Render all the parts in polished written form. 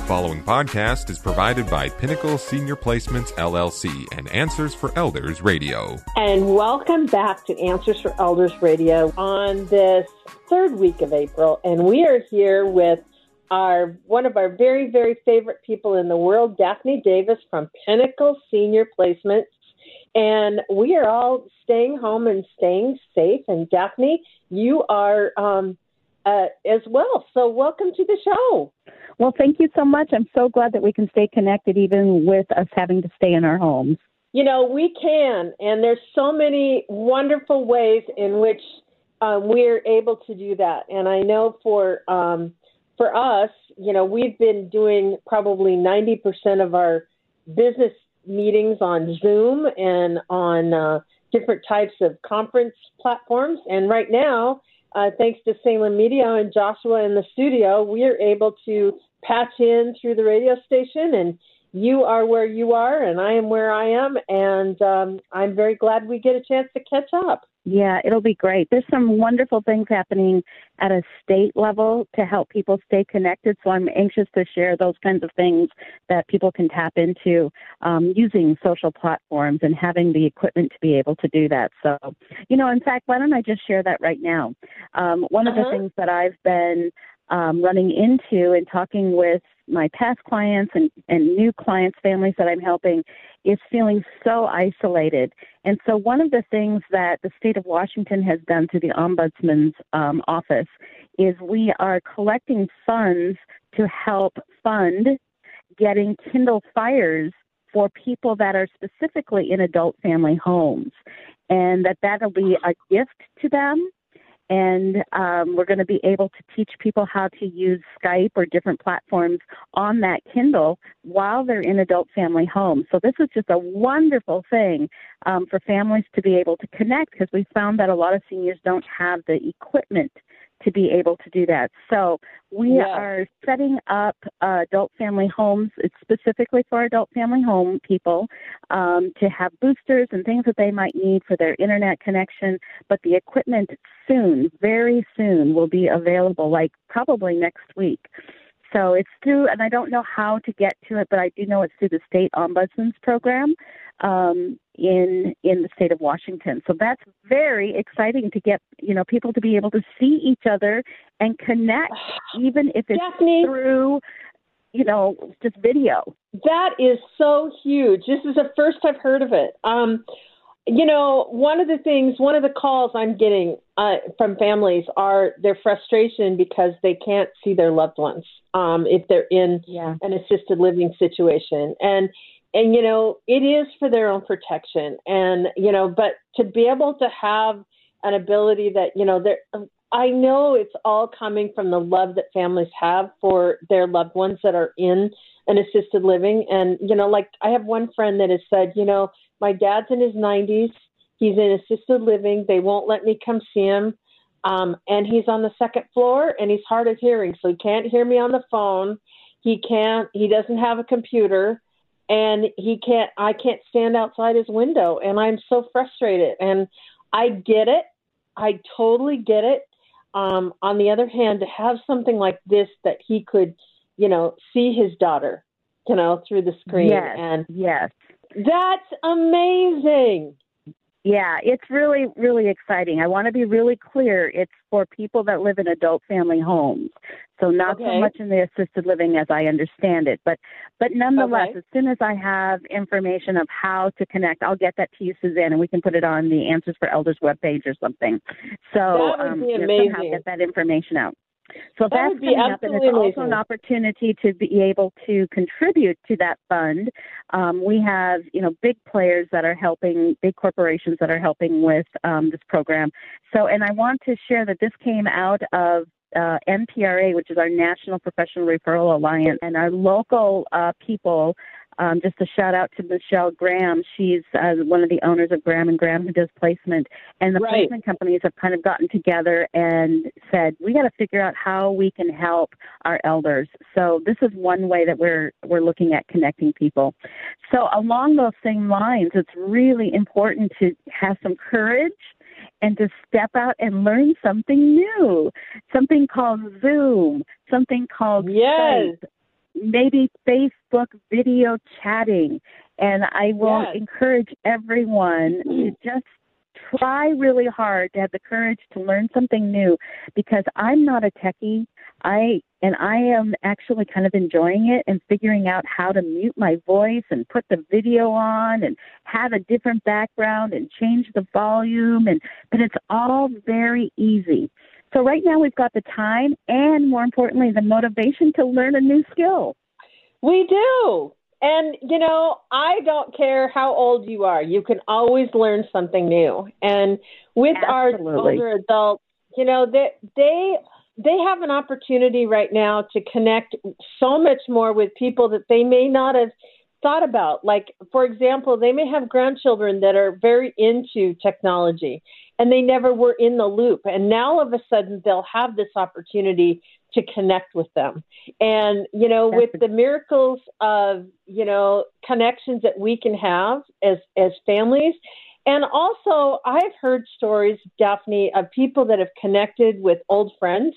The following podcast is provided by Pinnacle Senior Placements, LLC, and Answers for Elders Radio. And welcome back to Answers for Elders Radio on this third week of April. And we are here with one of our very, very favorite people in the world, Daphne Davis from Pinnacle Senior Placements. And we are all staying home and staying safe. And Daphne, you are as well. So welcome to the show. Well, thank you so much. I'm so glad that we can stay connected even with us having to stay in our homes. You know, we can. And there's so many wonderful ways in which we're able to do that. And I know for us, you know, we've been doing probably 90% of our business meetings on Zoom and on different types of conference platforms. And right now, thanks to Salem Media and Joshua in the studio, we are able to patch in through the radio station, and you are where you are, and I am where I am, and I'm very glad we get a chance to catch up. Yeah, it'll be great. There's some wonderful things happening at a state level to help people stay connected, so I'm anxious to share those kinds of things that people can tap into using social platforms and having the equipment to be able to do that. So, you know, in fact, why don't I just share that right now? One of the things that I've been running into and talking with my past clients and new clients, families that I'm helping, is feeling so isolated. And so one of the things that the state of Washington has done through the Ombudsman's office is we are collecting funds to help fund getting Kindle Fires for people that are specifically in adult family homes, and that'll be a gift to them. And we're going to be able to teach people how to use Skype or different platforms on that Kindle while they're in adult family homes. So this is just a wonderful thing for families to be able to connect, because we found that a lot of seniors don't have the equipment to be able to do that. So we are setting up adult family homes. It's specifically for adult family home people to have boosters and things that they might need for their internet connection. But the equipment soon, very soon, will be available, like probably next week. So it's through, and I don't know how to get to it, but I do know it's through the state ombudsman's program in the state of Washington. So that's very exciting to get, you know, people to be able to see each other and connect, even if it's through, you know, just video. That is so huge. This is the first I've heard of it. You know, one of the calls I'm getting from families are their frustration because they can't see their loved ones if they're in an assisted living situation. And, you know, it is for their own protection. And, you know, but to be able to have an ability that, you know, I know it's all coming from the love that families have for their loved ones that are in an assisted living. And, you know, like I have one friend that has said, you know, my dad's in his 90s. He's in assisted living. They won't let me come see him. And he's on the second floor and he's hard of hearing. So he can't hear me on the phone. He doesn't have a computer. And I can't stand outside his window, and I'm so frustrated. And I get it. I totally get it. On the other hand, to have something like this that he could, you know, see his daughter, you know, through the screen. Yes, and yes. That's amazing. Yeah, it's really, really exciting. I want to be really clear. It's for people that live in adult family homes. So not so much in the assisted living as I understand it. But nonetheless, as soon as I have information of how to connect, I'll get that to you, Suzanne, and we can put it on the Answers for Elders webpage or something. So that would be amazing. You know, somehow get that information out. So that's coming up, and it's also an opportunity to be able to contribute to that fund. We have, you know, big players that are helping, big corporations that are helping with this program. So, and I want to share that this came out of NPRA, which is our National Professional Referral Alliance, and our local people. Just a shout out to Michelle Graham. She's one of the owners of Graham & Graham, who does placement. And the placement companies have kind of gotten together and said, we got to figure out how we can help our elders. So this is one way that we're looking at connecting people. So along those same lines, it's really important to have some courage and to step out and learn something new, something called Zoom, something called Skype. maybe Facebook video chatting. And I will encourage everyone to just try really hard to have the courage to learn something new, because I'm not a techie. I am actually kind of enjoying it and figuring out how to mute my voice and put the video on and have a different background and change the volume. But it's all very easy. So right now we've got the time and, more importantly, the motivation to learn a new skill. We do. And, you know, I don't care how old you are. You can always learn something new. And with our older adults, you know, they have an opportunity right now to connect so much more with people that they may not have thought about. Like, for example, they may have grandchildren that are very into technology and they never were in the loop. And now all of a sudden they'll have this opportunity to connect with them. And, you know, with the miracles of, you know, connections that we can have as families. And also, I've heard stories, Daphne, of people that have connected with old friends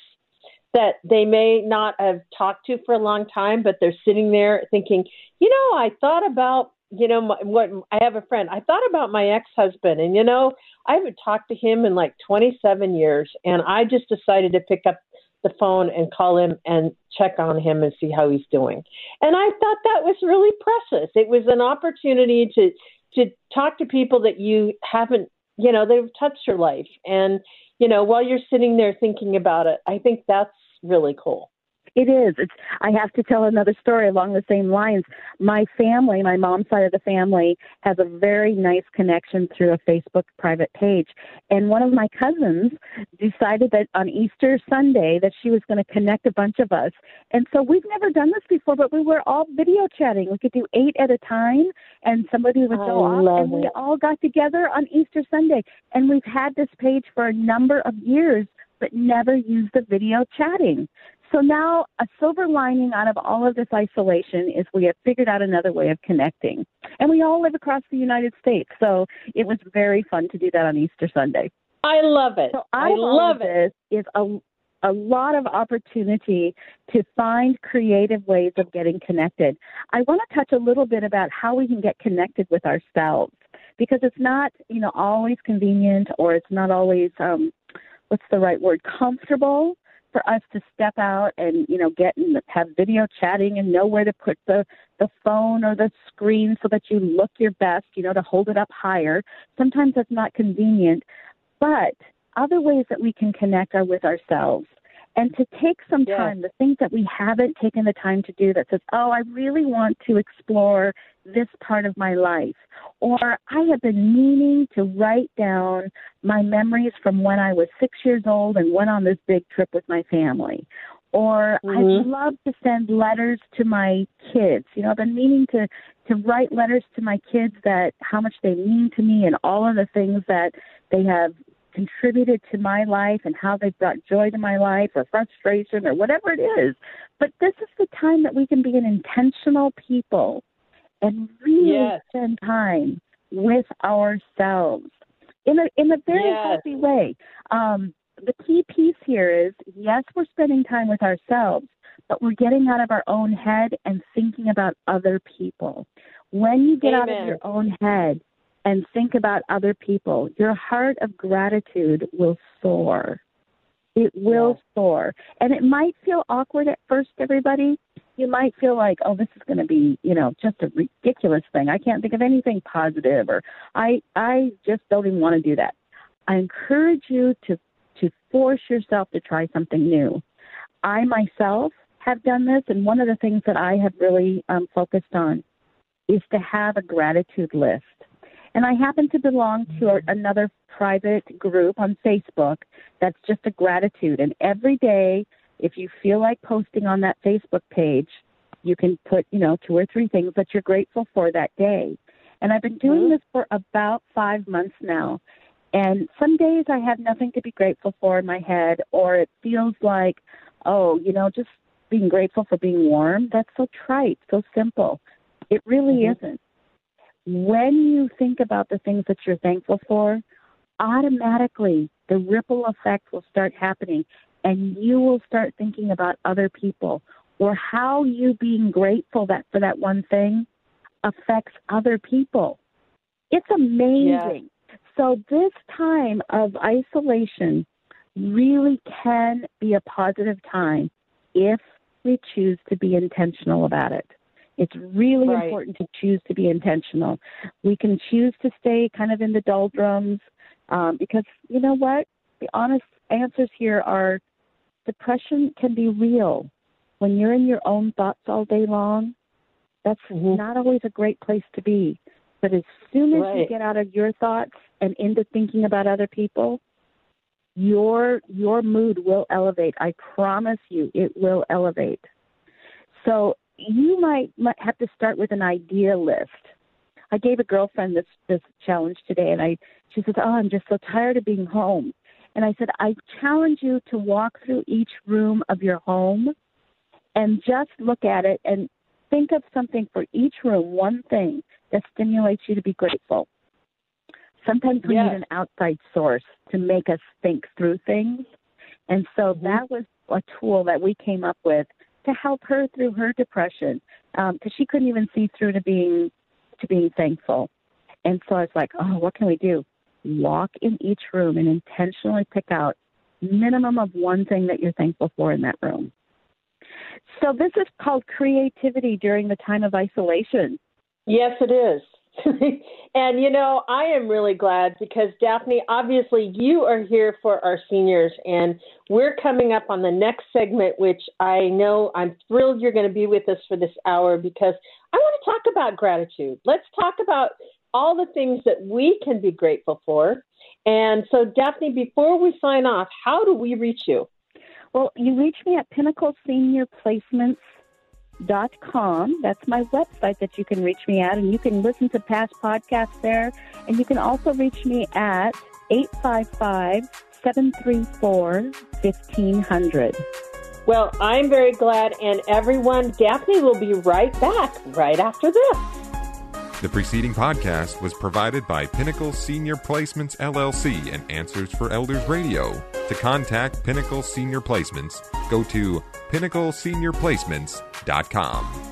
that they may not have talked to for a long time, but they're sitting there thinking, you know, I thought about, you know, I have a friend. I thought about my ex-husband, and, you know, I haven't talked to him in like 27 years, and I just decided to pick up the phone and call him and check on him and see how he's doing. And I thought that was really precious. It was an opportunity to talk to people that you haven't, you know, they've touched your life. And, you know, while you're sitting there thinking about it, I think that's really cool. It is. I have to tell another story along the same lines. My family, my mom's side of the family, has a very nice connection through a Facebook private page. And one of my cousins decided that on Easter Sunday that she was going to connect a bunch of us. And so we've never done this before, but we were all video chatting. We could do 8 at a time, and somebody would go off, and we all got together on Easter Sunday. And we've had this page for a number of years, but never used the video chatting. So now a silver lining out of all of this isolation is we have figured out another way of connecting. And we all live across the United States, so it was very fun to do that on Easter Sunday. I love it. So I love it. This is a lot of opportunity to find creative ways of getting connected. I want to touch a little bit about how we can get connected with ourselves, because it's not, you know, always convenient, or it's not always, what's the right word, comfortable for us to step out and, you know, have video chatting and know where to put the phone or the screen so that you look your best, you know, to hold it up higher. Sometimes that's not convenient, but other ways that we can connect are with ourselves. And to take some time, the things that we haven't taken the time to do that says, oh, I really want to explore this part of my life. Or I have been meaning to write down my memories from when I was 6 years old and went on this big trip with my family. Or I'd love to send letters to my kids. You know, I've been meaning to write letters to my kids that how much they mean to me and all of the things that they have contributed to my life and how they've brought joy to my life or frustration or whatever it is. But this is the time that we can be an intentional people and really spend time with ourselves in a very healthy way. The key piece here is, yes, we're spending time with ourselves, but we're getting out of our own head and thinking about other people. When you get out of your own head and think about other people, your heart of gratitude will soar. It will soar. And it might feel awkward at first, everybody. You might feel like, oh, this is going to be, you know, just a ridiculous thing. I can't think of anything positive, or I just don't even want to do that. I encourage you to force yourself to try something new. I myself have done this, and one of the things that I have really focused on is to have a gratitude list. And I happen to belong to another private group on Facebook that's just a gratitude. And every day, if you feel like posting on that Facebook page, you can put, you know, 2 or 3 things that you're grateful for that day. And I've been doing this for about 5 months now. And some days I have nothing to be grateful for in my head, or it feels like, oh, you know, just being grateful for being warm. That's so trite, so simple. It really isn't. When you think about the things that you're thankful for, automatically the ripple effect will start happening, and you will start thinking about other people or how you being grateful that for that one thing affects other people. It's amazing. Yeah. So this time of isolation really can be a positive time if we choose to be intentional about it. It's really important to choose to be intentional. We can choose to stay kind of in the doldrums because, you know what, the honest answers here are depression can be real. When you're in your own thoughts all day long, that's not always a great place to be. But as soon as you get out of your thoughts and into thinking about other people, your mood will elevate. I promise you it will elevate. So you might have to start with an idea list. I gave a girlfriend this challenge today, and she says, oh, I'm just so tired of being home. And I said, I challenge you to walk through each room of your home and just look at it and think of something for each room, one thing that stimulates you to be grateful. Sometimes we need an outside source to make us think through things. And so that was a tool that we came up with to help her through her depression, because she couldn't even see through to being thankful. And so I was like, oh, what can we do? Walk in each room and intentionally pick out minimum of one thing that you're thankful for in that room. So this is called creativity during the time of isolation. Yes, it is. And, you know, I am really glad because, Daphne, obviously you are here for our seniors, and we're coming up on the next segment, which I know I'm thrilled you're going to be with us for this hour because I want to talk about gratitude. Let's talk about all the things that we can be grateful for. And so, Daphne, before we sign off, how do we reach you? Well, you reach me at pinnacleseniorplacements.com. That's my website that you can reach me at, and you can listen to past podcasts there. And you can also reach me at 855-734-1500. Well, I'm very glad, and everyone, Daphne will be right back right after this. The preceding podcast was provided by Pinnacle Senior Placements, LLC, and Answers for Elders Radio. To contact Pinnacle Senior Placements, go to pinnacleseniorplacements.com.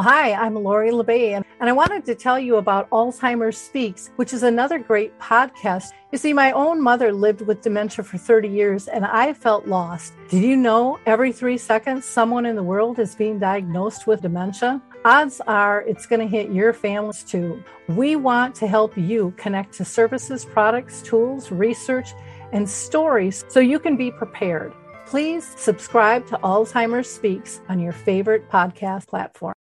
Hi, I'm Lori LeBay, and I wanted to tell you about Alzheimer's Speaks, which is another great podcast. You see, my own mother lived with dementia for 30 years, and I felt lost. Did you know every 3 seconds someone in the world is being diagnosed with dementia? Odds are it's going to hit your families too. We want to help you connect to services, products, tools, research, and stories so you can be prepared. Please subscribe to Alzheimer's Speaks on your favorite podcast platform.